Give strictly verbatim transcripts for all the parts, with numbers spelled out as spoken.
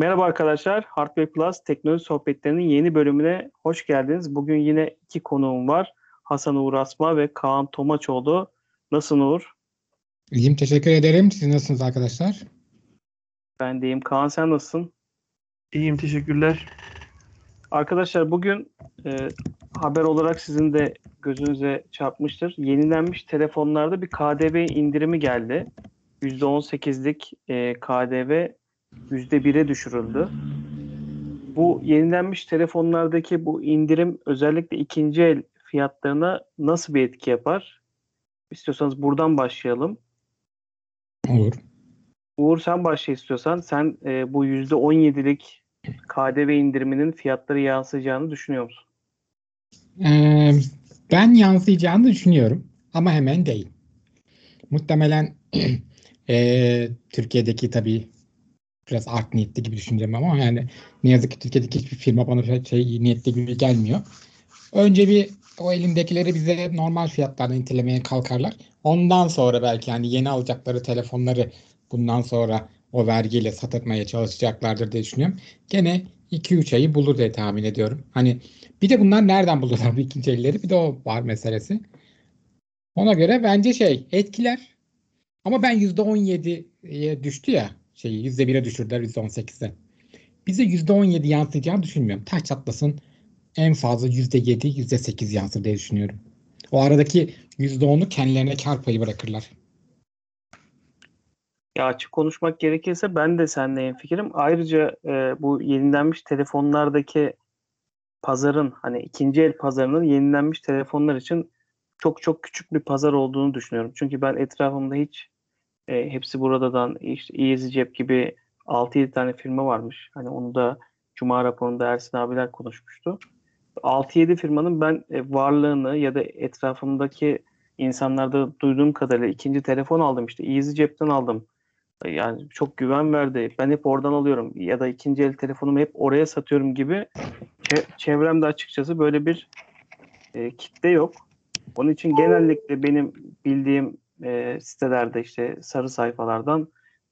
Merhaba arkadaşlar, Hardware Plus teknoloji sohbetlerinin yeni bölümüne hoş geldiniz. Bugün yine iki konuğum var, Hasan Uğur Asma ve Kaan Tomaçoğlu. Nasılsın Uğur? İyiyim, teşekkür ederim. Siz nasılsınız arkadaşlar? Ben de iyiyim. Kaan sen nasılsın? İyiyim, teşekkürler. Arkadaşlar bugün e, haber olarak sizin de gözünüze çarpmıştır. Yenilenmiş telefonlarda bir K D V indirimi geldi. yüzde on sekizlik e, K D V yüzde bire düşürüldü. Bu yenilenmiş telefonlardaki bu indirim özellikle ikinci el fiyatlarına nasıl bir etki yapar? İstiyorsanız buradan başlayalım. Olur. Uğur sen başla istiyorsan. Sen e, bu yüzde on yedilik K D V indiriminin fiyatları yansıyacağını düşünüyor musun? Ee, ben yansıyacağını düşünüyorum. Ama hemen değil. Muhtemelen e, Türkiye'deki tabii biraz art niyetli gibi düşüneceğim ama yani ne yazık ki Türkiye'deki hiçbir firma bana şey niyetli gibi gelmiyor. Önce bir o elimdekileri bize normal fiyatlardan incelemeye kalkarlar. Ondan sonra belki hani yeni alacakları telefonları bundan sonra o vergiyle satmaya çalışacaklardır diye düşünüyorum. Gene iki üç ayı bulur diye tahmin ediyorum. Hani bir de bunlar nereden bulurlar bu ikinci elleri? Bir de o var meselesi. Ona göre bence şey etkiler. Ama ben yüzde on yediye düştü ya. Şey yüzde bire düşürdüler yüzde on sekize. Bize yüzde on yedi yansıyacağını düşünmüyorum. Taş çatlasın en fazla yüzde yedi, yüzde sekiz yansır diye düşünüyorum. O aradaki yüzde onu kendilerine kar payı bırakırlar. Ya açık konuşmak gerekirse ben de seninle hemfikirim. Ayrıca e, bu yenilenmiş telefonlardaki pazarın hani ikinci el pazarının yenilenmiş telefonlar için çok çok küçük bir pazar olduğunu düşünüyorum. Çünkü ben etrafımda hiç e, hepsi buradan işte EasyCep gibi altı yedi tane firma varmış. Hani onu da Cuma raporunda Ersin abiler konuşmuştu. altı yedi firmanın ben varlığını ya da etrafımdaki insanlarda duyduğum kadarıyla ikinci telefon aldım işte EasyCep'ten aldım. Yani çok güven verdi. Ben hep oradan alıyorum ya da ikinci el telefonumu hep oraya satıyorum gibi çevremde açıkçası böyle bir e, kitle yok. Onun için genellikle benim bildiğim e, sitelerde işte sarı sayfalardan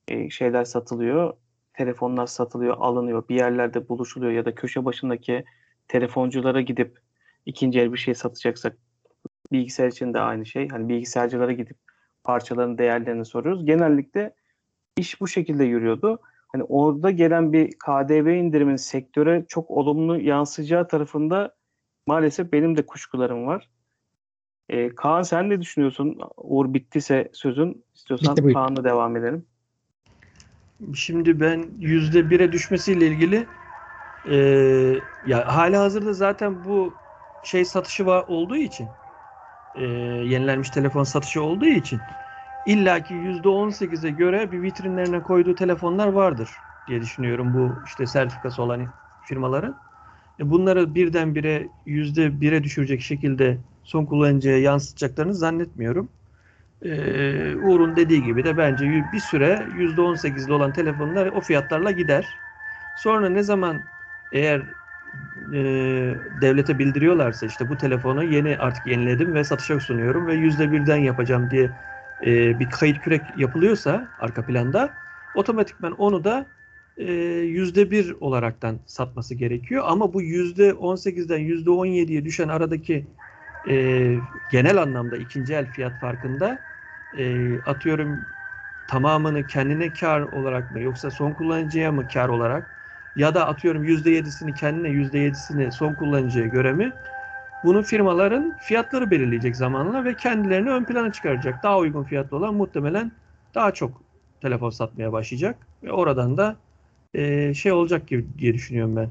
e, şeyler satılıyor. Telefonlar satılıyor, alınıyor. Bir yerlerde buluşuluyor ya da köşe başındaki telefonculara gidip ikinci el bir şey satacaksak bilgisayar için de aynı şey. Hani bilgisayarcılara gidip parçaların değerlerini soruyoruz. Genellikle iş bu şekilde yürüyordu. Hani orada gelen bir K D V indiriminin sektöre çok olumlu yansıyacağı tarafında maalesef benim de kuşkularım var. Ee, Kaan sen ne düşünüyorsun? Uğur bittiyse sözün istiyorsan bitti, Kaan'la devam edelim. Şimdi ben yüzde bire düşmesiyle ilgili e, ya hali hazırda zaten bu şey satışı var olduğu için e, yenilenmiş telefon satışı olduğu için illaki yüzde on sekize göre bir vitrinlerine koyduğu telefonlar vardır diye düşünüyorum bu işte sertifikası olan firmaların. E, bunları birdenbire yüzde bire düşürecek şekilde son kullanıcıya yansıtacaklarını zannetmiyorum. Ee, Uğur'un dediği gibi de bence bir süre yüzde on sekizli olan telefonlar o fiyatlarla gider. Sonra ne zaman eğer e, devlete bildiriyorlarsa işte bu telefonu yeni artık yeniledim ve satışa sunuyorum ve yüzde birden yapacağım diye e, bir kayıt kürek yapılıyorsa arka planda otomatikman onu da e, yüzde bir olaraktan satması gerekiyor. Ama bu yüzde on sekizden yüzde on yediye düşen aradaki E, genel anlamda ikinci el fiyat farkında e, atıyorum tamamını kendine kar olarak mı yoksa son kullanıcıya mı kar olarak ya da atıyorum yüzde yedisini kendine yüzde yedisini son kullanıcıya göre mi bunu firmaların fiyatları belirleyecek zamanla ve kendilerini ön plana çıkaracak. Daha uygun fiyatlı olan muhtemelen daha çok telefon satmaya başlayacak ve oradan da e, şey olacak gibi diye düşünüyorum ben.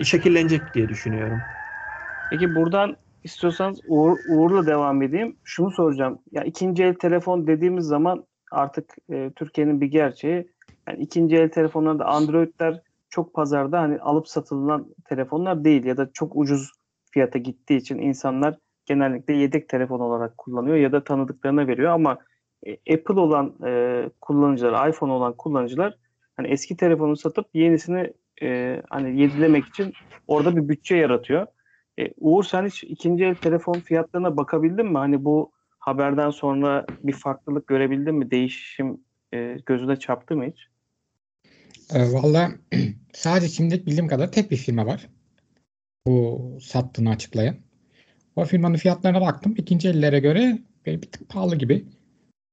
E, şekillenecek diye düşünüyorum. Peki buradan istiyorsanız Uğur, Uğur'la devam edeyim. Şunu soracağım. Ya ikinci el telefon dediğimiz zaman artık e, Türkiye'nin bir gerçeği. Yani ikinci el telefonlarda Android'ler çok pazarda hani alıp satılan telefonlar değil ya da çok ucuz fiyata gittiği için insanlar genellikle yedek telefon olarak kullanıyor ya da tanıdıklarına veriyor ama e, Apple olan e, kullanıcılar, iPhone olan kullanıcılar hani eski telefonu satıp yenisini e, hani yedilemek için orada bir bütçe yaratıyor. Uğur sen hiç ikinci el telefon fiyatlarına bakabildin mi? Hani bu haberden sonra bir farklılık görebildin mi? Değişim e, gözüne çarptı mı hiç? E, Valla sadece şimdi bildiğim kadar tek bir firma var. Bu sattığını açıklayan. O firmanın fiyatlarına baktım. İkinci ellere göre bir tık pahalı gibi.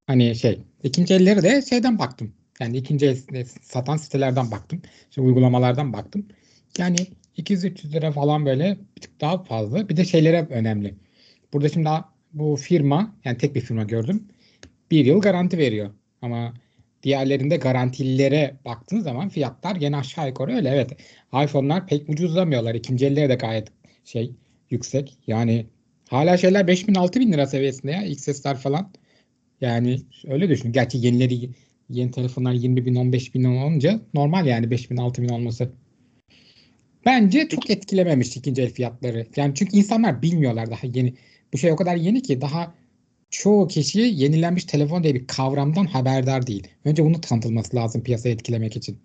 Hani şey, ikinci elleri de şeyden baktım. Yani ikinci el satan sitelerden baktım. İşte uygulamalardan baktım. Yani iki yüz üç yüz lira falan böyle bir tık daha fazla. Bir de şeylere önemli. Burada şimdi bu firma, yani tek bir firma gördüm. Bir yıl garanti veriyor. Ama diğerlerinde garantililere baktığınız zaman fiyatlar gene aşağı yukarı öyle. Evet, iPhone'lar pek ucuzlamıyorlar. İkinci elleri de gayet şey yüksek. Yani hala şeyler beş bin altı bin lira seviyesinde ya. X S'ler falan. Yani öyle düşün. Gerçi yenileri, yeni telefonlar yirmi bin on beş bin olunca normal yani beş bin altı bin olması. Bence çok etkilememiş ikinci el fiyatları. Yani çünkü insanlar bilmiyorlar daha yeni. Bu şey o kadar yeni ki daha çoğu kişi yenilenmiş telefon diye bir kavramdan haberdar değil. Önce bunu tanıtılması lazım piyasaya etkilemek için.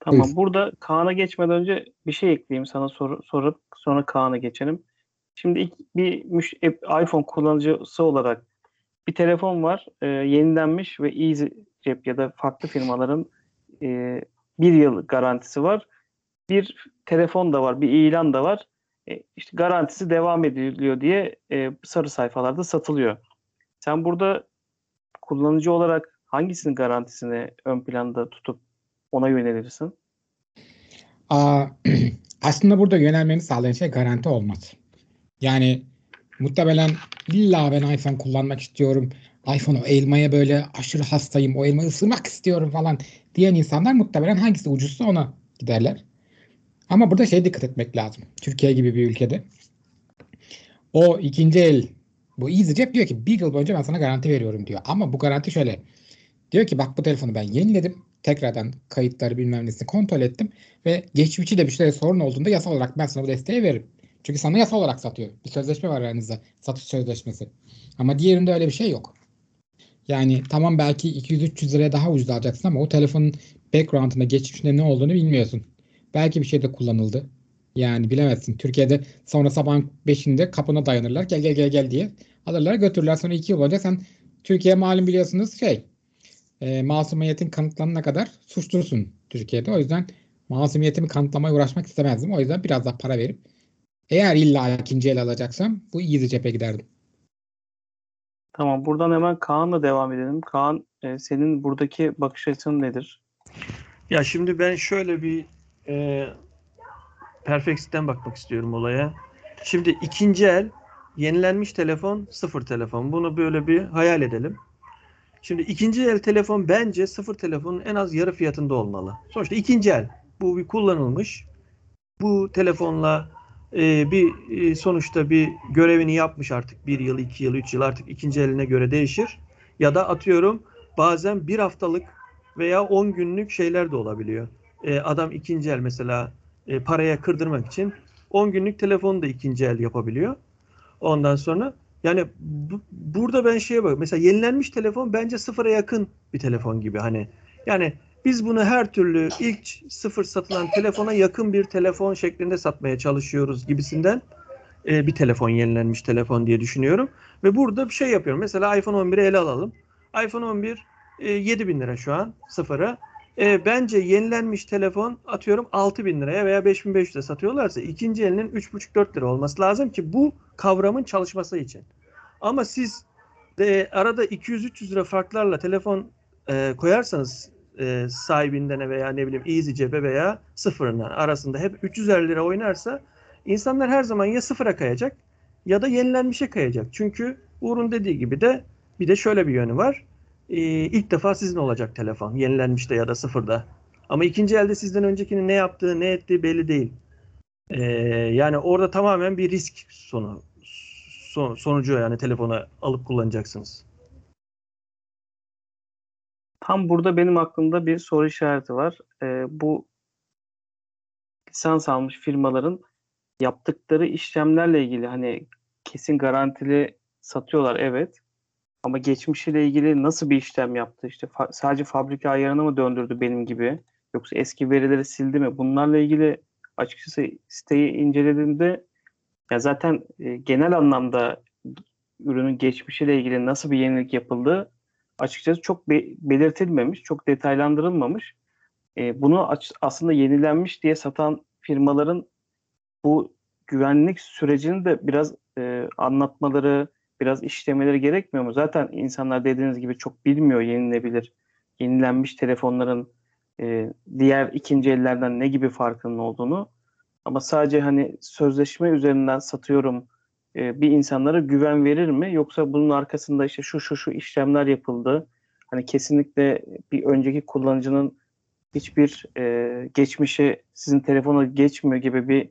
Tamam. Buyur. Burada Kaan'a geçmeden önce bir şey ekleyeyim sana sor, sorup sonra Kaan'a geçelim. Şimdi ilk bir müş, iPhone kullanıcısı olarak bir telefon var. E, yenilenmiş ve EasyCep ya da farklı firmaların e, bir yıl garantisi var. Bir telefon da var, bir ilan da var. E, işte garantisi devam ediliyor diye e, sarı sayfalarda satılıyor. Sen burada kullanıcı olarak hangisinin garantisini ön planda tutup ona yönelirsin? Aa, aslında burada yönelmemi sağlayan şey garanti olmaz. Yani muhtemelen illa ben iPhone kullanmak istiyorum, iPhone'u elmaya böyle aşırı hastayım, o elmayı ısırmak istiyorum falan diyen insanlar muhtemelen hangisi ucuzsa ona giderler. Ama burada şeye dikkat etmek lazım. Türkiye gibi bir ülkede o ikinci el, bu EasyCep diyor ki bir yıl boyunca ben sana garanti veriyorum diyor. Ama bu garanti şöyle. Diyor ki bak bu telefonu ben yeniledim. Tekrardan kayıtları bilmem nesini kontrol ettim. Ve geçmişi de bir şeylere sorun olduğunda yasal olarak ben sana bu desteği veririm. Çünkü sana yasal olarak satıyor. Bir sözleşme var aranızda. Satış sözleşmesi. Ama diğerinde öyle bir şey yok. Yani tamam belki iki yüz üç yüz liraya daha ucuz alacaksın ama o telefonun background'ında geçmişinde ne olduğunu bilmiyorsun. Belki bir şey de kullanıldı. Yani bilemezsin. Türkiye'de sonra sabahın beşinde kapına dayanırlar. Gel gel gel gel diye alırlar götürürler. Sonra iki yıl boyunca sen Türkiye malum biliyorsunuz şey e, masumiyetin kanıtlanana kadar suçlusun Türkiye'de. O yüzden masumiyetimi kanıtlamaya uğraşmak istemezdim. O yüzden biraz daha para verip eğer illa ikinci el alacaksam bu EasyCep'e giderdim. Tamam. Buradan hemen Kaan'la devam edelim. Kaan e, senin buradaki bakış açın nedir? Ya şimdi ben şöyle bir E, Perfexit'ten bakmak istiyorum olaya. Şimdi ikinci el yenilenmiş telefon, sıfır telefon. Bunu böyle bir hayal edelim. Şimdi ikinci el telefon bence sıfır telefonun en az yarı fiyatında olmalı. Sonuçta ikinci el. Bu bir kullanılmış. Bu telefonla e, bir e, sonuçta bir görevini yapmış artık. Bir yıl, iki yıl, üç yıl artık ikinci eline göre değişir. Ya da atıyorum bazen bir haftalık veya on günlük şeyler de olabiliyor. Adam ikinci el mesela paraya kırdırmak için on günlük telefonu da ikinci el yapabiliyor. Ondan sonra yani bu, burada ben şeye bakıyorum. Mesela yenilenmiş telefon bence sıfıra yakın bir telefon gibi. Hani yani biz bunu her türlü ilk sıfır satılan telefona yakın bir telefon şeklinde satmaya çalışıyoruz gibisinden bir telefon yenilenmiş telefon diye düşünüyorum. Ve burada bir şey yapıyorum. Mesela iPhone on bir'i ele alalım. iPhone on bir yedi bin lira şu an sıfıra. E, bence yenilenmiş telefon atıyorum altı bin liraya veya beş bin beş yüz liraya satıyorlarsa ikinci elinin üç buçuk dört lira olması lazım ki bu kavramın çalışması için. Ama siz de arada iki yüz üç yüz lira farklarla telefon e, koyarsanız e, sahibindene veya ne bileyim EasyCep'e veya sıfırına arasında hep üç yüz elli lira oynarsa insanlar her zaman ya sıfıra kayacak ya da yenilenmişe kayacak. Çünkü Uğur'un dediği gibi de bir de şöyle bir yönü var. Ee, ilk defa sizin olacak telefon. Yenilenmiş de ya da sıfırda. Ama ikinci elde sizden öncekinin ne yaptığı, ne ettiği belli değil. Ee, yani orada tamamen bir risk sonu, son, sonucu yani telefonu alıp kullanacaksınız. Tam burada benim aklımda bir soru işareti var. Ee, bu lisans almış firmaların yaptıkları işlemlerle ilgili hani kesin garantili satıyorlar evet. Ama geçmişiyle ilgili nasıl bir işlem yaptı? İşte fa- sadece fabrika ayarını mı döndürdü benim gibi? Yoksa eski verileri sildi mi? Bunlarla ilgili açıkçası siteyi incelediğimde ya zaten e, genel anlamda ürünün geçmişiyle ilgili nasıl bir yenilik yapıldı açıkçası çok be- belirtilmemiş, çok detaylandırılmamış. E, bunu aslında yenilenmiş diye satan firmaların bu güvenlik sürecini de biraz e, anlatmaları, biraz işlemeleri gerekmiyor mu? Zaten insanlar dediğiniz gibi çok bilmiyor yenilebilir, yenilenmiş telefonların e, diğer ikinci ellerden ne gibi farkının olduğunu. Ama sadece hani sözleşme üzerinden satıyorum e, bir insanlara güven verir mi? Yoksa bunun arkasında işte şu şu şu işlemler yapıldı. Hani kesinlikle bir önceki kullanıcının hiçbir e, geçmişi sizin telefona geçmiyor gibi bir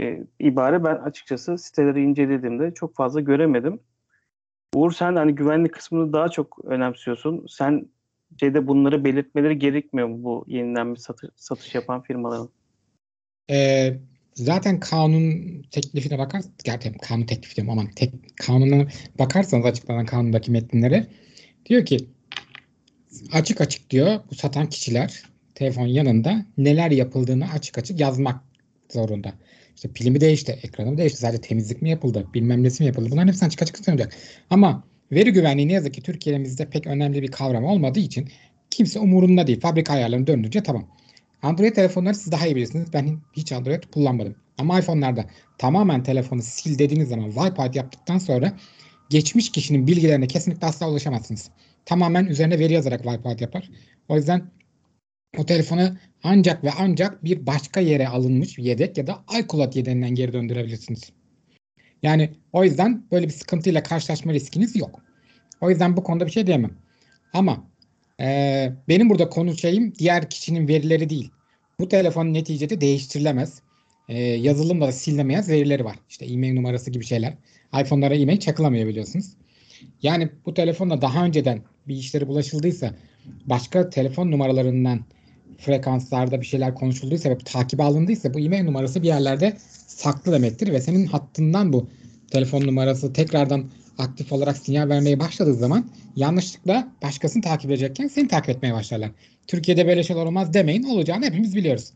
e, ibare ben açıkçası siteleri incelediğimde çok fazla göremedim. Uğur, sen hani güvenlik kısmını daha çok önemsiyorsun. Sen şeyde bunları belirtmeleri gerekmiyor mu bu yenilenmiş satış, satış yapan firmaların? Ee, zaten kanun teklifine bakarsanız, gerçekten kanun teklifi diyorum ama tek, kanuna bakarsanız açıklanan kanundaki metinlere diyor ki açık açık diyor bu satan kişiler telefon yanında neler yapıldığını açık açık yazmak zorunda. İşte pilimi değişti, ekranı mı değişti, sadece temizlik mi yapıldı, bilmem nesi mi yapıldı, bunların hepsini açık açık söyleyecek. Ama veri güvenliği ne yazık ki Türkiye'mizde pek önemli bir kavram olmadığı için kimse umurunda değil. Fabrika ayarlarını döndürünce tamam. Android telefonları siz daha iyi bilirsiniz. Ben hiç Android kullanmadım. Ama iPhone'larda tamamen telefonu sil dediğiniz zaman wipe yaptıktan sonra geçmiş kişinin bilgilerine kesinlikle asla ulaşamazsınız. Tamamen üzerine veri yazarak wipe yapar. O yüzden o telefonu ancak ve ancak bir başka yere alınmış yedek ya da iCloud yedeğinden geri döndürebilirsiniz. Yani o yüzden böyle bir sıkıntıyla karşılaşma riskiniz yok. O yüzden bu konuda bir şey diyemem. Ama Ee, benim burada konuşayım diğer kişinin verileri değil. Bu telefonun neticede değiştirilemez. Ee, yazılımla da silinemez verileri var. İşte e-mail numarası gibi şeyler. iPhone'lara e-mail çakılamıyor biliyorsunuz. Yani bu telefonla daha önceden bir işlere bulaşıldıysa, başka telefon numaralarından frekanslarda bir şeyler konuşulduysa ve takibe alındıysa bu e-mail numarası bir yerlerde saklı demektir ve senin hattından bu telefon numarası tekrardan aktif olarak sinyal vermeye başladığı zaman yanlışlıkla başkasını takip edecekken seni takip etmeye başlarlar. Türkiye'de böyle şeyler olmaz demeyin, olacağını hepimiz biliyoruz.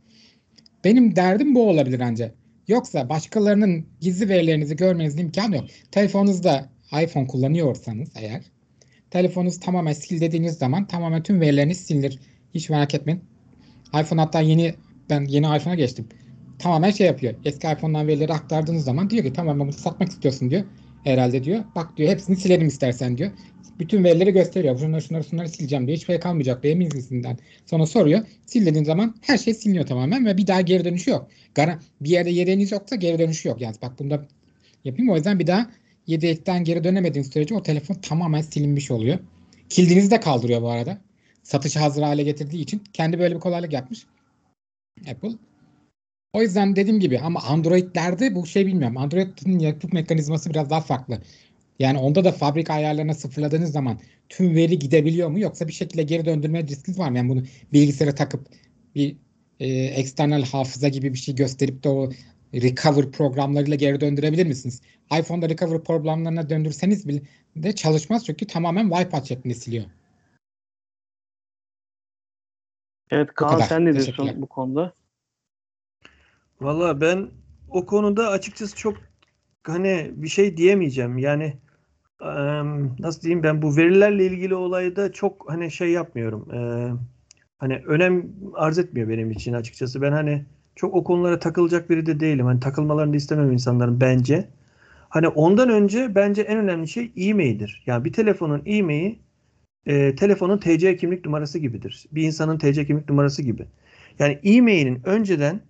Benim derdim bu olabilir ancak. Yoksa başkalarının gizli verilerinizi görmenizin imkanı yok. Telefonunuzda iPhone kullanıyorsanız eğer, telefonunuz tamamen sil dediğiniz zaman tamamen tüm verileriniz silinir. Hiç merak etmeyin. iPhone hatta yeni, ben yeni iPhone'a geçtim. Tamamen şey yapıyor. Eski iPhone'dan verileri aktardığınız zaman diyor ki tamam bunu satmak istiyorsun diyor. Herhalde diyor. Bak diyor hepsini silelim istersen diyor. Bütün verileri gösteriyor. Şunları şunları şunları sileceğim diyor. Hiçbir şey kalmayacak diye emin misin'den. Sonra soruyor. Sil dediğin zaman her şey siliniyor tamamen ve bir daha geri dönüşü yok. Bir yerde yedeğiniz yoksa geri dönüşü yok. Yani bak bunu da yapayım. O yüzden bir daha yedekten geri dönemediğiniz sürece o telefon tamamen silinmiş oluyor. Kilidinizi de kaldırıyor bu arada. Satışı hazır hale getirdiği için. Kendi böyle bir kolaylık yapmış Apple. O yüzden dediğim gibi ama Android'lerde bu şey bilmiyorum. Android'in yapım mekanizması biraz daha farklı. Yani onda da fabrika ayarlarına sıfırladığınız zaman tüm veri gidebiliyor mu? Yoksa bir şekilde geri döndürme riskiniz var mı? Yani bunu bilgisayara takıp bir e, external hafıza gibi bir şey gösterip de o recover programlarıyla geri döndürebilir misiniz? iPhone'da recover programlarına döndürseniz bile de çalışmaz çünkü tamamen wipe şeklinde siliyor. Evet Kaan, sen ne diyorsun bu konuda? Valla ben o konuda açıkçası çok hani bir şey diyemeyeceğim. Yani nasıl diyeyim, ben bu verilerle ilgili olayda çok hani şey yapmıyorum. Hani önem arz etmiyor benim için açıkçası. Ben hani çok o konulara takılacak biri de değilim. Hani takılmalarını istemem insanların bence. Hani ondan önce bence en önemli şey e-mail'dir. Yani bir telefonun e-maili telefonun T C kimlik numarası gibidir. Bir insanın T C kimlik numarası gibi. Yani e-mail'in önceden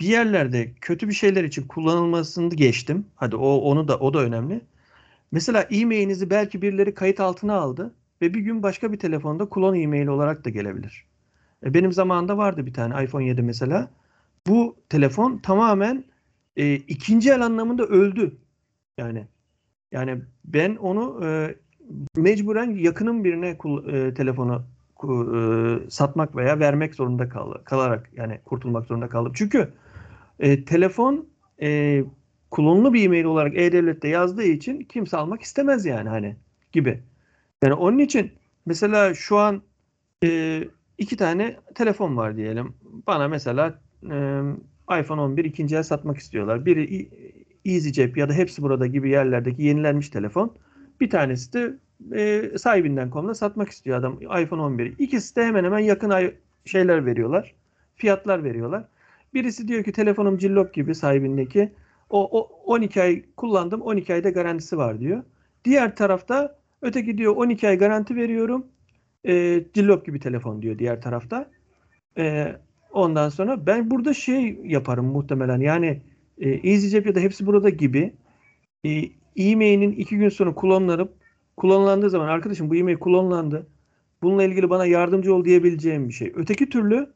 bir yerlerde kötü bir şeyler için kullanılmasını geçtim. Hadi o onu da o da önemli. Mesela e-mailinizi belki birileri kayıt altına aldı ve bir gün başka bir telefonda klon e-mail olarak da gelebilir. E, benim zamanımda vardı bir tane iPhone yedi mesela. Bu telefon tamamen e, ikinci el anlamında öldü. Yani yani ben onu e, mecburen yakınım birine e, telefonu e, satmak veya vermek zorunda kal, kalarak yani kurtulmak zorunda kaldım. Çünkü E, telefon e, klonlu bir e-mail olarak E-Devlet'te yazdığı için kimse almak istemez yani hani gibi. Yani onun için mesela şu an e, iki tane telefon var diyelim. Bana mesela e, iPhone on bir ikinci el satmak istiyorlar. Biri EasyCep ya da hepsi burada gibi yerlerdeki yenilenmiş telefon. Bir tanesi de e, sahibinden nokta com'da satmak istiyor adam iPhone on bir'i. İkisi de hemen hemen yakın şeyler veriyorlar. Fiyatlar veriyorlar. Birisi diyor ki telefonum cillop gibi sahibindeki. O, o on iki ay kullandım. on iki ayda garantisi var diyor. Diğer tarafta öteki diyor on iki ay garanti veriyorum. E, cillop gibi telefon diyor diğer tarafta. E, ondan sonra ben burada şey yaparım muhtemelen. Yani e, EasyCep ya da hepsi burada gibi e, e-mail'in iki gün sonra kullanılıp kullanılandığı zaman arkadaşım bu e-mail kullanılandı. Bununla ilgili bana yardımcı ol diyebileceğim bir şey. Öteki türlü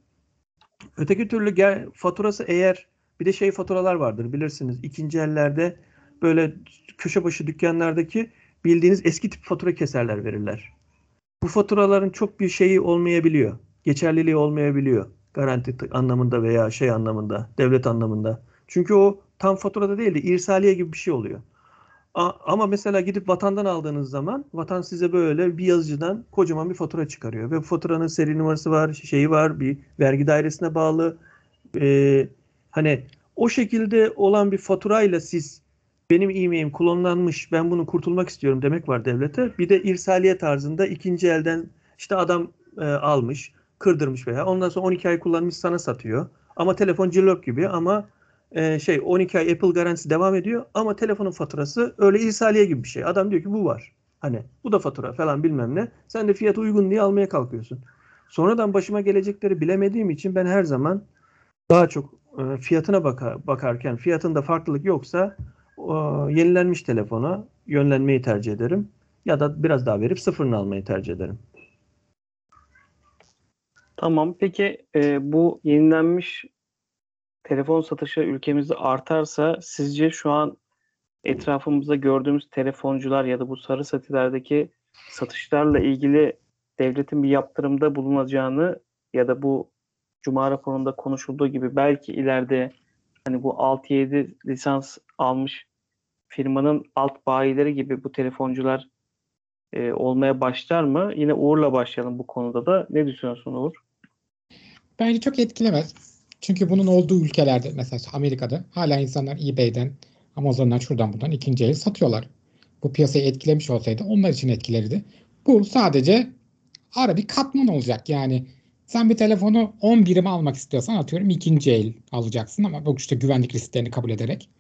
öteki türlü gel, faturası eğer bir de şey faturalar vardır bilirsiniz. İkinci ellerde böyle köşe başı dükkanlardaki bildiğiniz eski tip fatura keserler verirler. Bu faturaların çok bir şeyi olmayabiliyor. Geçerliliği olmayabiliyor. Garanti anlamında veya şey anlamında, devlet anlamında. Çünkü o tam faturada değil de irsaliye gibi bir şey oluyor. Ama mesela gidip vatandan aldığınız zaman vatan size böyle bir yazıcıdan kocaman bir fatura çıkarıyor. Ve bu faturanın seri numarası var, şeyi var, bir vergi dairesine bağlı. Ee, hani o şekilde olan bir faturayla siz benim e-mailim kullanılmış, ben bunu kurtulmak istiyorum demek var devlete. Bir de irsaliye tarzında ikinci elden işte adam e, almış, kırdırmış veya ondan sonra on iki ay kullanmış sana satıyor. Ama telefon cillop gibi ama Ee, şey on iki ay Apple garantisi devam ediyor ama telefonun faturası öyle irsaliye gibi bir şey. Adam diyor ki bu var. Hani bu da fatura falan bilmem ne. Sen de fiyatı uygun diye almaya kalkıyorsun. Sonradan başıma gelecekleri bilemediğim için ben her zaman daha çok e, fiyatına baka, bakarken fiyatında farklılık yoksa e, yenilenmiş telefona yönlenmeyi tercih ederim. Ya da biraz daha verip sıfırını almayı tercih ederim. Tamam. Peki e, bu yenilenmiş telefon satışı ülkemizde artarsa sizce şu an etrafımızda gördüğümüz telefoncular ya da bu sarı satilerdeki satışlarla ilgili devletin bir yaptırımda bulunacağını ya da bu Cuma raporunda konuşulduğu gibi belki ileride hani bu altı yedi lisans almış firmanın alt bayileri gibi bu telefoncular e, olmaya başlar mı? Yine Uğur'la başlayalım bu konuda da. Ne düşünüyorsun Uğur? Bence çok etkilemez. Çünkü bunun olduğu ülkelerde mesela Amerika'da hala insanlar eBay'den, Amazon'dan şuradan buradan ikinci el satıyorlar. Bu piyasayı etkilemiş olsaydı onlar için etkilerdi. Bu sadece ara bir katman olacak. Yani sen bir telefonu on birime almak istiyorsan atıyorum ikinci el alacaksın ama bu işte güvenlik risklerini kabul ederek.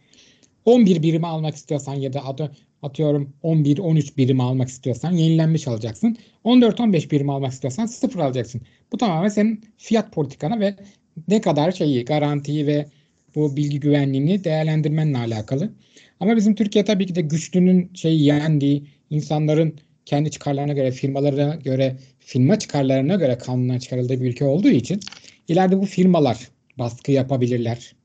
on bir birimi almak istiyorsan ya da atıyorum on bir on üç birimi almak istiyorsan yenilenmiş alacaksın. on dört on beş birimi almak istiyorsan sıfır alacaksın. Bu tamamen senin fiyat politikana ve ne kadar şeyi, garantiyi ve bu bilgi güvenliğini değerlendirmenle alakalı. Ama bizim Türkiye tabii ki de güçlünün şeyi yendiği, insanların kendi çıkarlarına göre, firmalarına göre, firma çıkarlarına göre kanundan çıkarıldığı bir ülke olduğu için ileride bu firmalar baskı yapabilirler.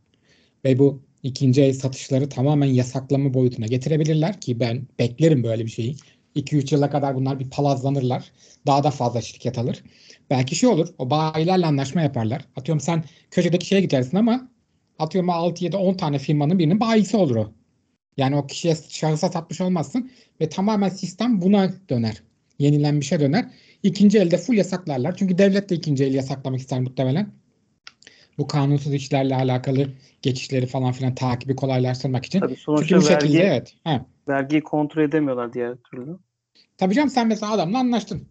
Ve bu ikinci el satışları tamamen yasaklama boyutuna getirebilirler ki ben beklerim böyle bir şeyi. iki üç yıla kadar bunlar bir palazlanırlar. Daha da fazla şirket alır. Belki şey olur. O bayilerle anlaşma yaparlar. Atıyorum sen köşedeki şeye gidersin ama atıyorum altı yedi on tane firmanın birinin bayisi olur o. Yani o kişiye, şahısa satmış olmazsın. Ve tamamen sistem buna döner. Yenilenmişe döner. İkinci elde full yasaklarlar. Çünkü devlet de ikinci el yasaklamak ister muhtemelen. Bu kanunsuz işlerle alakalı geçişleri falan filan takibi kolaylaştırmak için. Tabii sonuçta çünkü bu vergi, şekilde evet. He. Vergiyi kontrol edemiyorlar diğer türlü. Tabii canım sen mesela adamla anlaştın.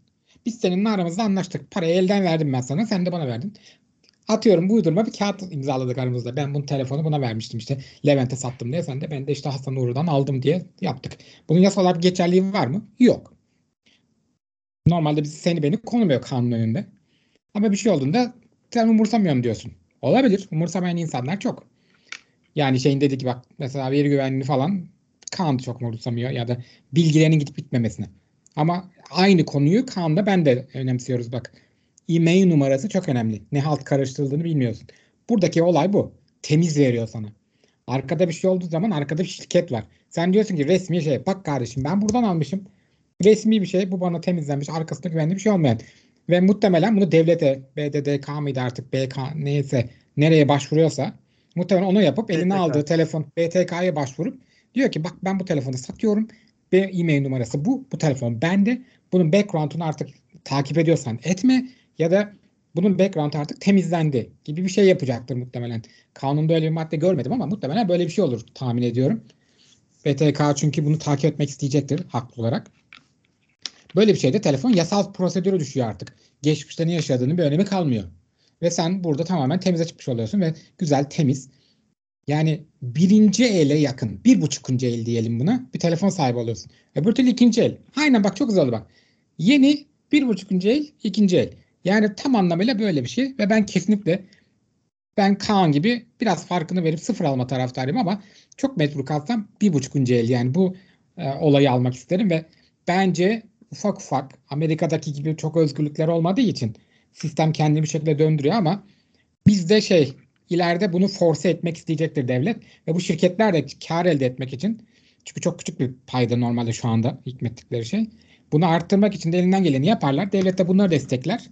Biz seninle aramızda anlaştık. Parayı elden verdim ben sana. Sen de bana verdin. Atıyorum bu uydurma bir kağıt imzaladık aramızda. Ben bunu telefonu buna vermiştim işte. Levent'e sattım diye. Sen de ben de işte Hasan Uğur'dan aldım diye yaptık. Bunun yasal olarak geçerliliği var mı? Yok. Normalde biz seni beni konumuyor kanun önünde. Ama bir şey olduğunda sen umursamıyorum diyorsun. Olabilir. Umursamayan insanlar çok. Yani şeyin dediği gibi bak mesela veri güvenliğini falan Kaan çok umursamıyor ya da bilgilerinin gidip bitmemesine. Ama aynı konuyu Kaan'da ben de önemsiyoruz bak. E-mail numarası çok önemli. Ne halt karıştırıldığını bilmiyorsun. Buradaki olay bu. Temiz veriyor sana. Arkada bir şey olduğu zaman arkada bir şirket var. Sen diyorsun ki resmi şey bak kardeşim ben buradan almışım. Resmi bir şey bu bana temizlenmiş arkasında güvenli bir şey olmayan. Ve muhtemelen bunu devlete B D D K mıydı artık B K neyse nereye başvuruyorsa muhtemelen onu yapıp eline B T K aldığı telefon B T K'ya başvurup diyor ki bak ben bu telefonu satıyorum. Ve e-mail numarası bu. Bu telefon bende. Bunun background'unu artık takip ediyorsan etme ya da bunun background'u artık temizlendi gibi bir şey yapacaktır muhtemelen. Kanunda öyle bir madde görmedim ama muhtemelen böyle bir şey olur tahmin ediyorum. B T K çünkü bunu takip etmek isteyecektir haklı olarak. Böyle bir şeyde telefon yasal prosedürü düşüyor artık. Geçmişte ne yaşadığının bir önemi kalmıyor. Ve sen burada tamamen temize çıkmış oluyorsun ve güzel, temiz. Yani birinci ele yakın, bir buçukuncu el diyelim buna, bir telefon sahibi oluyorsun. Öbür türlü ikinci el. Aynen bak, çok hızlı bak. Yeni bir buçukuncu el, ikinci el. Yani tam anlamıyla böyle bir şey ve ben kesinlikle, ben Kaan gibi biraz farkını verip sıfır alma taraftarıyım ama çok mecbur kalsam bir buçukuncu el, yani bu e, olayı almak isterim ve bence ufak ufak Amerika'daki gibi çok özgürlükler olmadığı için sistem kendini bir şekilde döndürüyor ama bizde şey, ileride bunu force etmek isteyecektir devlet ve bu şirketler de kar elde etmek için, çünkü çok küçük bir payda normalde şu anda hükmettikleri şey, bunu arttırmak için de elinden geleni yaparlar. Devlet de bunları destekler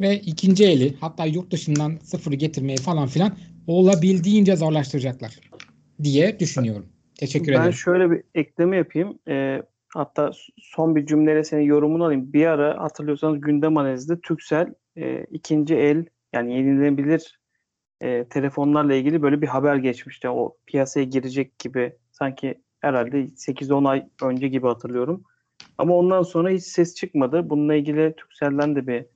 ve ikinci eli, hatta yurt dışından sıfırı getirmeyi falan filan olabildiğince zorlaştıracaklar diye düşünüyorum. Teşekkür ben ederim. Ben şöyle bir ekleme yapayım. Ee, hatta son bir cümleyle senin yorumunu alayım. Bir ara hatırlıyorsanız gündem analizinde Turkcell e, ikinci el, yani yenilenebilir e, telefonlarla ilgili böyle bir haber geçmişti. O piyasaya girecek gibi, sanki herhalde sekiz on ay önce gibi hatırlıyorum. Ama ondan sonra hiç ses çıkmadı. Bununla ilgili Turkcell'den de bir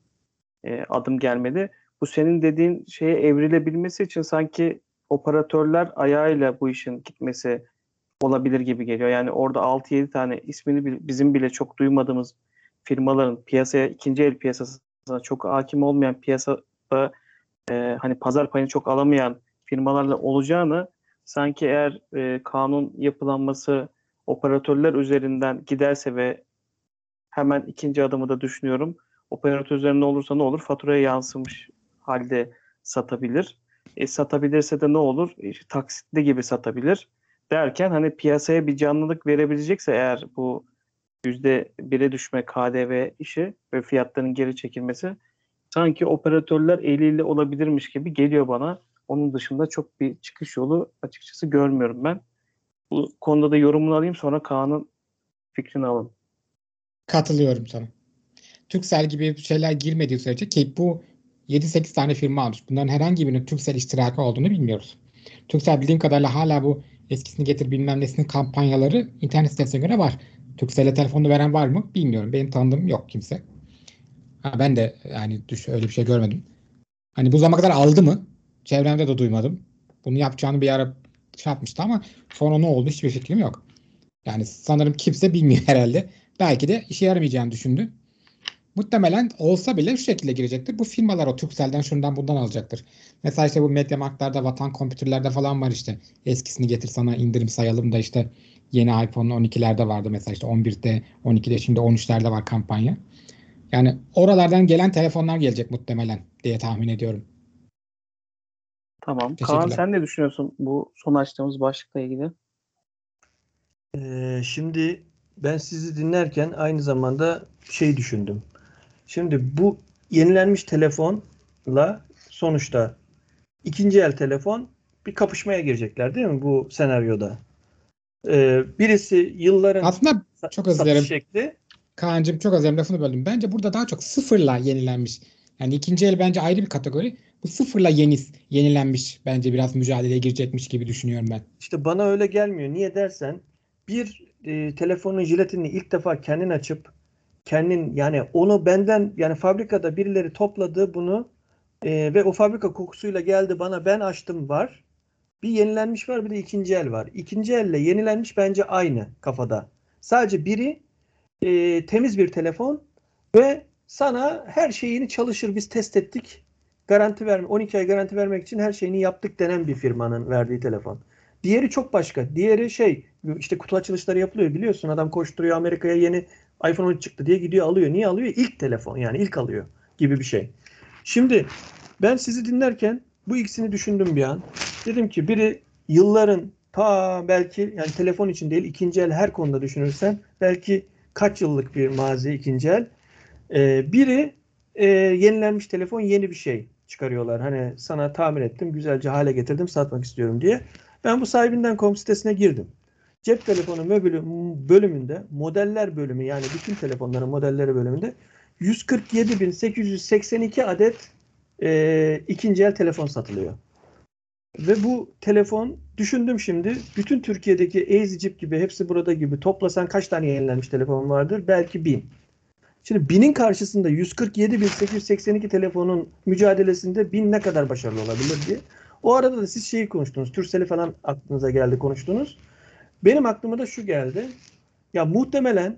E, adım gelmedi. Bu senin dediğin şeye evrilebilmesi için sanki operatörler ayağıyla bu işin gitmesi olabilir gibi geliyor. Yani orada altı yedi tane ismini bizim bile çok duymadığımız firmaların piyasaya, ikinci el piyasasına çok hakim olmayan, piyasada e, hani pazar payını çok alamayan firmalarla olacağını, sanki eğer e, kanun yapılanması operatörler üzerinden giderse ve hemen ikinci adımı da düşünüyorum, operatör üzerinde olursa ne olur? Faturaya yansımış halde satabilir. E, satabilirse de ne olur? E, taksitli gibi satabilir. Derken hani piyasaya bir canlılık verebilecekse eğer bu yüzde bire düşme K D V işi ve fiyatların geri çekilmesi, sanki operatörler eliyle olabilirmiş gibi geliyor bana. Onun dışında çok bir çıkış yolu açıkçası görmüyorum ben. Bu konuda da yorumunu alayım, sonra Kaan'ın fikrini alalım. Katılıyorum sana. Turkcell gibi şeyler girmediği sürece, ki bu yedi sekiz tane firma almış. Bunların herhangi birinin Turkcell iştiraki olduğunu bilmiyoruz. Turkcell bildiğim kadarıyla hala bu eskisini getir bilmem nesinin kampanyaları internet sitesine göre var. Turkcell'e telefonu veren var mı bilmiyorum. Benim tanıdığım yok kimse. Ha, ben de yani düş, öyle bir şey görmedim. Hani bu zamana kadar aldı mı? Çevremde de duymadım. Bunu yapacağını bir ara şey yapmıştı ama sonra ne oldu hiçbir fikrim yok. Yani sanırım kimse bilmiyor herhalde. Belki de işe yaramayacağını düşündü. Muhtemelen olsa bile şu şekilde girecektir. Bu firmalar o Turkcell'den şundan bundan alacaktır. Mesela işte bu MediaMarkt'larda, Vatan Kompütürler'de falan var işte. Eskisini getir sana indirim sayalım da işte yeni iPhone on ikilerde vardı mesela, işte on birde, on ikide, şimdi on üçlerde var kampanya. Yani oralardan gelen telefonlar gelecek muhtemelen diye tahmin ediyorum. Tamam. Kaan, sen ne düşünüyorsun bu son açtığımız başlıkla ilgili? Ee, şimdi ben sizi dinlerken aynı zamanda şey düşündüm. Şimdi bu yenilenmiş telefonla sonuçta ikinci el telefon bir kapışmaya girecekler değil mi bu senaryoda? Ee, birisi yılların aslında çok özlerim şekli. Kaan'cığım çok özlerim, lafını böldüm. Bence burada daha çok sıfırla yenilenmiş. Yani ikinci el bence ayrı bir kategori. Bu sıfırla yeni, yenilenmiş bence biraz mücadeleye girecekmiş gibi düşünüyorum ben. İşte bana öyle gelmiyor. Niye dersen, bir e, telefonun jiletini ilk defa kendin açıp kendin, yani onu benden, yani fabrikada birileri topladı bunu e, ve o fabrika kokusuyla geldi bana, ben açtım var. Bir yenilenmiş var, bir de ikinci el var. İkinci elle yenilenmiş bence aynı kafada. Sadece biri e, temiz bir telefon ve sana her şeyini çalışır, biz test ettik, garanti verme, on iki ay garanti vermek için her şeyini yaptık denen bir firmanın verdiği telefon. Diğeri çok başka. Diğeri şey, işte kutu açılışları yapılıyor biliyorsun, adam koşturuyor Amerika'ya, yeni iPhone on üç çıktı diye gidiyor alıyor. Niye alıyor? İlk telefon, yani ilk alıyor gibi bir şey. Şimdi ben sizi dinlerken bu ikisini düşündüm bir an. Dedim ki biri yılların ta belki, yani telefon için değil ikinci el her konuda düşünürsen belki kaç yıllık bir mazi ikinci el. Ee, biri e, yenilenmiş telefon, yeni bir şey çıkarıyorlar. Hani sana tamir ettim, güzelce hale getirdim, satmak istiyorum diye. Ben bu sahibinden nokta com sitesine girdim. Cep telefonu bölümünde, modeller bölümü, yani bütün telefonların modelleri bölümünde yüz kırk yedi bin sekiz yüz seksen iki adet e, ikinci el telefon satılıyor. Ve bu telefon, düşündüm şimdi, bütün Türkiye'deki EasyCep gibi, hepsi burada gibi toplasan kaç tane yenilenmiş telefon vardır? Belki bin. Şimdi binin karşısında yüz kırk yedi bin sekiz yüz seksen iki telefonun mücadelesinde bin ne kadar başarılı olabilir diye. O arada da siz şeyi konuştunuz. Turkcell'i falan aklınıza geldi, konuştunuz. Benim aklıma da şu geldi. Ya muhtemelen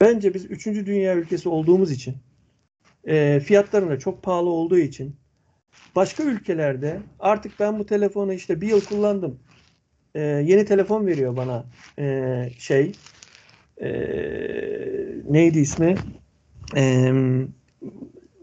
bence biz üçüncü dünya ülkesi olduğumuz için, e, fiyatların da çok pahalı olduğu için başka ülkelerde artık ben bu telefonu işte bir yıl kullandım. E, yeni telefon veriyor bana e, şey e, neydi ismi? E,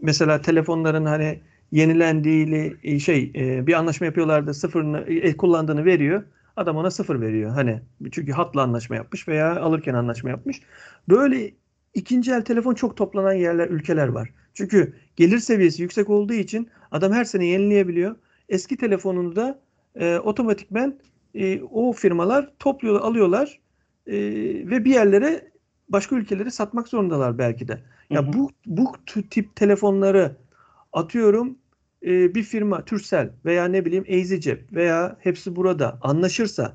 mesela telefonların hani yenilendiğiyle şey e, bir anlaşma yapıyorlar da sıfırını e, kullandığını veriyor. Adam ona sıfır veriyor. Hani çünkü hatla anlaşma yapmış veya alırken anlaşma yapmış. Böyle ikinci el telefon çok toplanan yerler, ülkeler var. Çünkü gelir seviyesi yüksek olduğu için adam her sene yenileyebiliyor. Eski telefonunu da e, otomatikmen e, o firmalar topluyor, alıyorlar e, ve bir yerlere, başka ülkelere satmak zorundalar belki de. Ya yani bu bu tip telefonları atıyorum e, bir firma Turkcell veya ne bileyim EasyCep veya hepsi burada anlaşırsa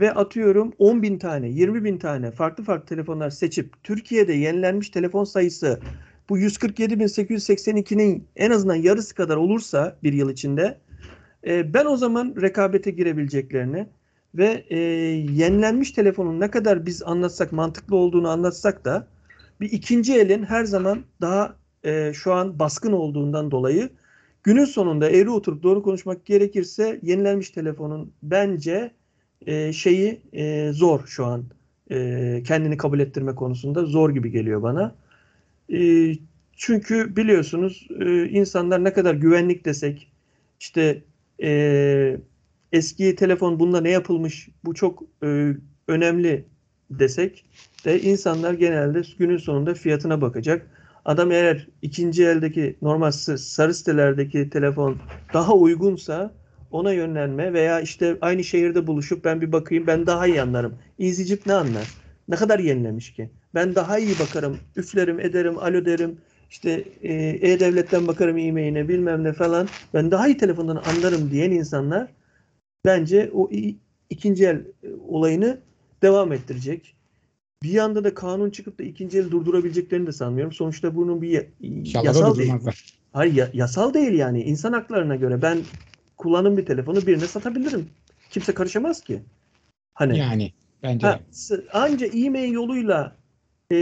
ve atıyorum on bin tane, yirmi bin tane farklı farklı telefonlar seçip Türkiye'de yenilenmiş telefon sayısı bu yüz kırk yedi bin sekiz yüz seksen ikinin en azından yarısı kadar olursa bir yıl içinde e, ben o zaman rekabete girebileceklerini ve e, yenilenmiş telefonun ne kadar biz anlatsak, mantıklı olduğunu anlatsak da bir ikinci elin her zaman daha e, şu an baskın olduğundan dolayı günün sonunda eğri oturup doğru konuşmak gerekirse yenilenmiş telefonun bence e, şeyi e, zor şu an e, kendini kabul ettirme konusunda zor gibi geliyor bana. E, çünkü biliyorsunuz e, insanlar ne kadar güvenlik desek işte e, eski telefon bunda ne yapılmış bu çok e, önemli desek de insanlar genelde günün sonunda fiyatına bakacak. Adam eğer ikinci eldeki normal sarı sitelerdeki telefon daha uygunsa ona yönlenme veya işte aynı şehirde buluşup ben bir bakayım, ben daha iyi anlarım. İzleyip ne anlar? Ne kadar yenilemiş ki? Ben daha iyi bakarım, üflerim, ederim, alo derim, işte e-devletten bakarım e-mail'ine bilmem ne falan. Ben daha iyi telefondan anlarım diyen insanlar bence o ikinci el olayını devam ettirecek. Bir yanda da kanun çıkıp da ikinci el durdurabileceklerini de sanmıyorum. Sonuçta bunun bir İnşallah yasal değil. Hayır ya, yasal değil yani. İnsan haklarına göre ben kullanım bir telefonu birine satabilirim. Kimse karışamaz ki. Hani. Yani bence. Ha, anca e-mail yoluyla e,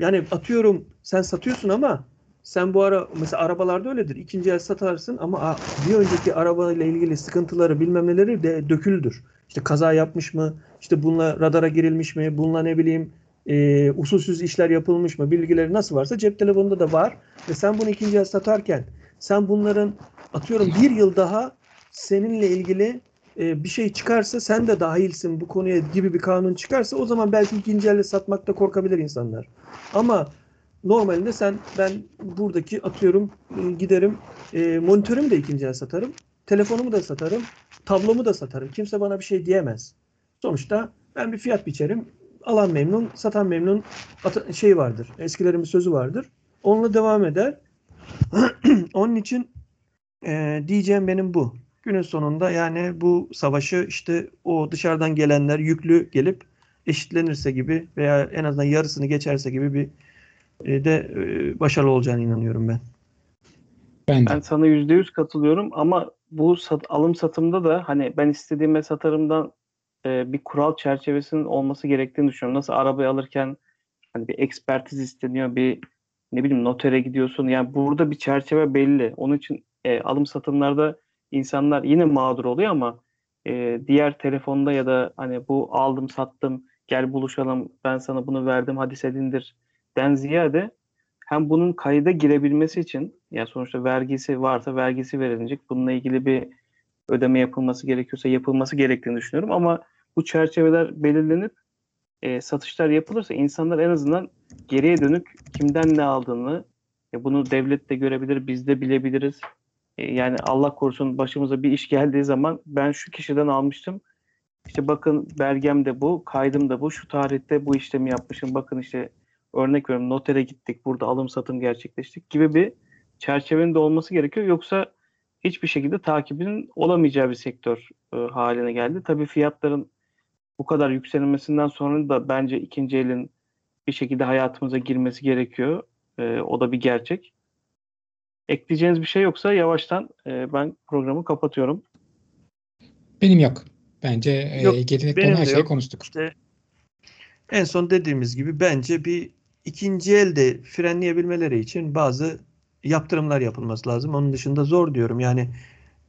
yani atıyorum sen satıyorsun ama sen bu ara mesela arabalarda öyledir. İkinci el satarsın ama bir önceki arabayla ilgili sıkıntıları bilmem neleri de dökülür. İşte kaza yapmış mı? İşte bununla radara girilmiş mi? Bununla ne bileyim e, usulsüz işler yapılmış mı? Bilgileri nasıl varsa cep telefonunda da var. Ve sen bunu ikinci el satarken sen bunların atıyorum bir yıl daha seninle ilgili e, bir şey çıkarsa sen de dahilsin bu konuya gibi bir kanun çıkarsa o zaman belki ikinci elle satmakta korkabilir insanlar. Ama normalinde sen ben buradaki atıyorum giderim e, monitörümü de ikinci el satarım. Telefonumu da satarım. Tablomu da satarım. Kimse bana bir şey diyemez. Sonuçta ben bir fiyat biçerim. Alan memnun, satan memnun şey vardır. Eskilerin bir sözü vardır. Onunla devam eder. Onun için e, diyeceğim benim bu. Günün sonunda yani bu savaşı işte o dışarıdan gelenler yüklü gelip eşitlenirse gibi veya en azından yarısını geçerse gibi bir e, de e, başarılı olacağına inanıyorum ben. Ben, ben sana yüzde yüz katılıyorum ama bu sat, alım satımda da hani ben istediğime satarımdan e, bir kural çerçevesinin olması gerektiğini düşünüyorum. Nasıl arabayı alırken hani bir ekspertiz isteniyor, bir ne bileyim notere gidiyorsun. Yani burada bir çerçeve belli. Onun için e, alım satımlarda insanlar yine mağdur oluyor ama e, diğer telefonda ya da hani bu aldım sattım gel buluşalım ben sana bunu verdim hadi senindir den ziyade hem bunun kayda girebilmesi için yani sonuçta vergisi varsa vergisi verilecek. Bununla ilgili bir ödeme yapılması gerekiyorsa yapılması gerektiğini düşünüyorum. Ama bu çerçeveler belirlenip e, satışlar yapılırsa insanlar en azından geriye dönük kimden ne aldığını e, bunu devlet de görebilir, biz de bilebiliriz. E, yani Allah korusun başımıza bir iş geldiği zaman ben şu kişiden almıştım. İşte bakın belgem de bu, kaydım da bu, şu tarihte bu işlemi yapmışım. Bakın işte örnek veriyorum notere gittik, burada alım satım gerçekleştik gibi bir çerçevenin de olması gerekiyor. Yoksa hiçbir şekilde takibinin olamayacağı bir sektör e, haline geldi. Tabii fiyatların bu kadar yükselmesinden sonra da bence ikinci elin bir şekilde hayatımıza girmesi gerekiyor. E, o da bir gerçek. Ekleyeceğiniz bir şey yoksa yavaştan e, ben programı kapatıyorum. Benim yok. Bence yok, e, gelenekten her şeyi konuştuk. İşte, en son dediğimiz gibi bence bir ikinci elde frenleyebilmeleri için bazı yaptırımlar yapılması lazım. Onun dışında zor diyorum. Yani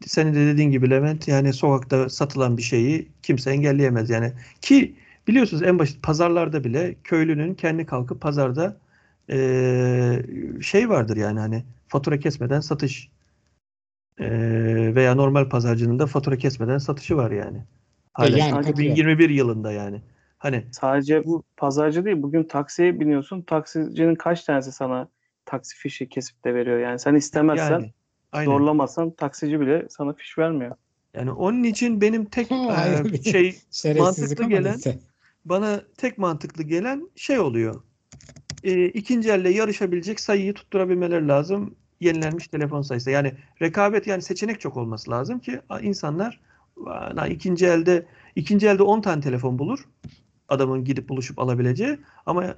senin de dediğin gibi Levent, yani sokakta satılan bir şeyi kimse engelleyemez. Yani ki biliyorsunuz en basit pazarlarda bile köylünün kendi kalkıp pazarda ee, şey vardır yani, hani fatura kesmeden satış ee, veya normal pazarcının da fatura kesmeden satışı var yani. Hala yani, iki bin yirmi bir yılında yani. Hani sadece bu pazarcı değil, bugün taksiye biniyorsun, taksicinin kaç tanesi sana taksi fişi kesip de veriyor yani, sen istemezsen yani, zorlamasan taksici bile sana fiş vermiyor. Yani onun için benim tek e, şey mantıklı gelen neyse. bana tek mantıklı gelen şey oluyor. E, ikinci elle yarışabilecek sayıyı tutturabilmeleri lazım, yenilenmiş telefon sayısı. Yani rekabet, yani seçenek çok olması lazım ki insanlar ikinci elde ikinci elde on tane telefon bulur. Adamın gidip buluşup alabileceği, ama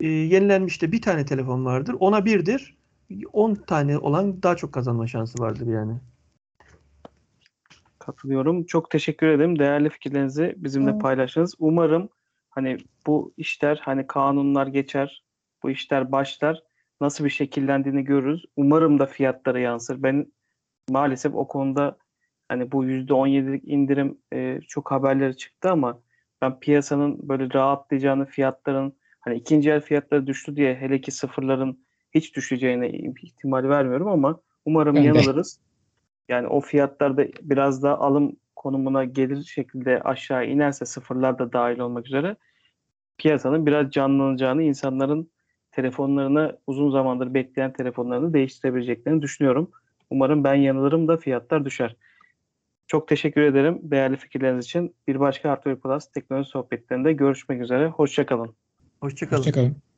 e, yenilenmişte bir tane telefon vardır. Ona birdir. on tane olan daha çok kazanma şansı vardır yani. Katılıyorum. Çok teşekkür ederim. Değerli fikirlerinizi bizimle evet. paylaştınız. Umarım hani bu işler, hani kanunlar geçer, bu işler başlar. Nasıl bir şekillendiğini görürüz. Umarım da fiyatlara yansır. Ben maalesef o konuda hani bu yüzde on yedilik indirim e, çok haberleri çıktı ama ben piyasanın böyle rahatlayacağını, fiyatların hani ikinci el fiyatları düştü diye, hele ki sıfırların hiç düşeceğine ihtimal vermiyorum ama umarım evet. yanılırız. Yani o fiyatlarda biraz daha alım konumuna gelir şekilde aşağı inerse, sıfırlar da dahil olmak üzere, piyasanın biraz canlanacağını, insanların telefonlarını, uzun zamandır bekleyen telefonlarını değiştirebileceklerini düşünüyorum. Umarım ben yanılırım da fiyatlar düşer. Çok teşekkür ederim değerli fikirleriniz için. Bir başka Hardware Plus teknoloji sohbetlerinde görüşmek üzere. Hoşça kalın. Hoşça kalın. Hoşça kalın.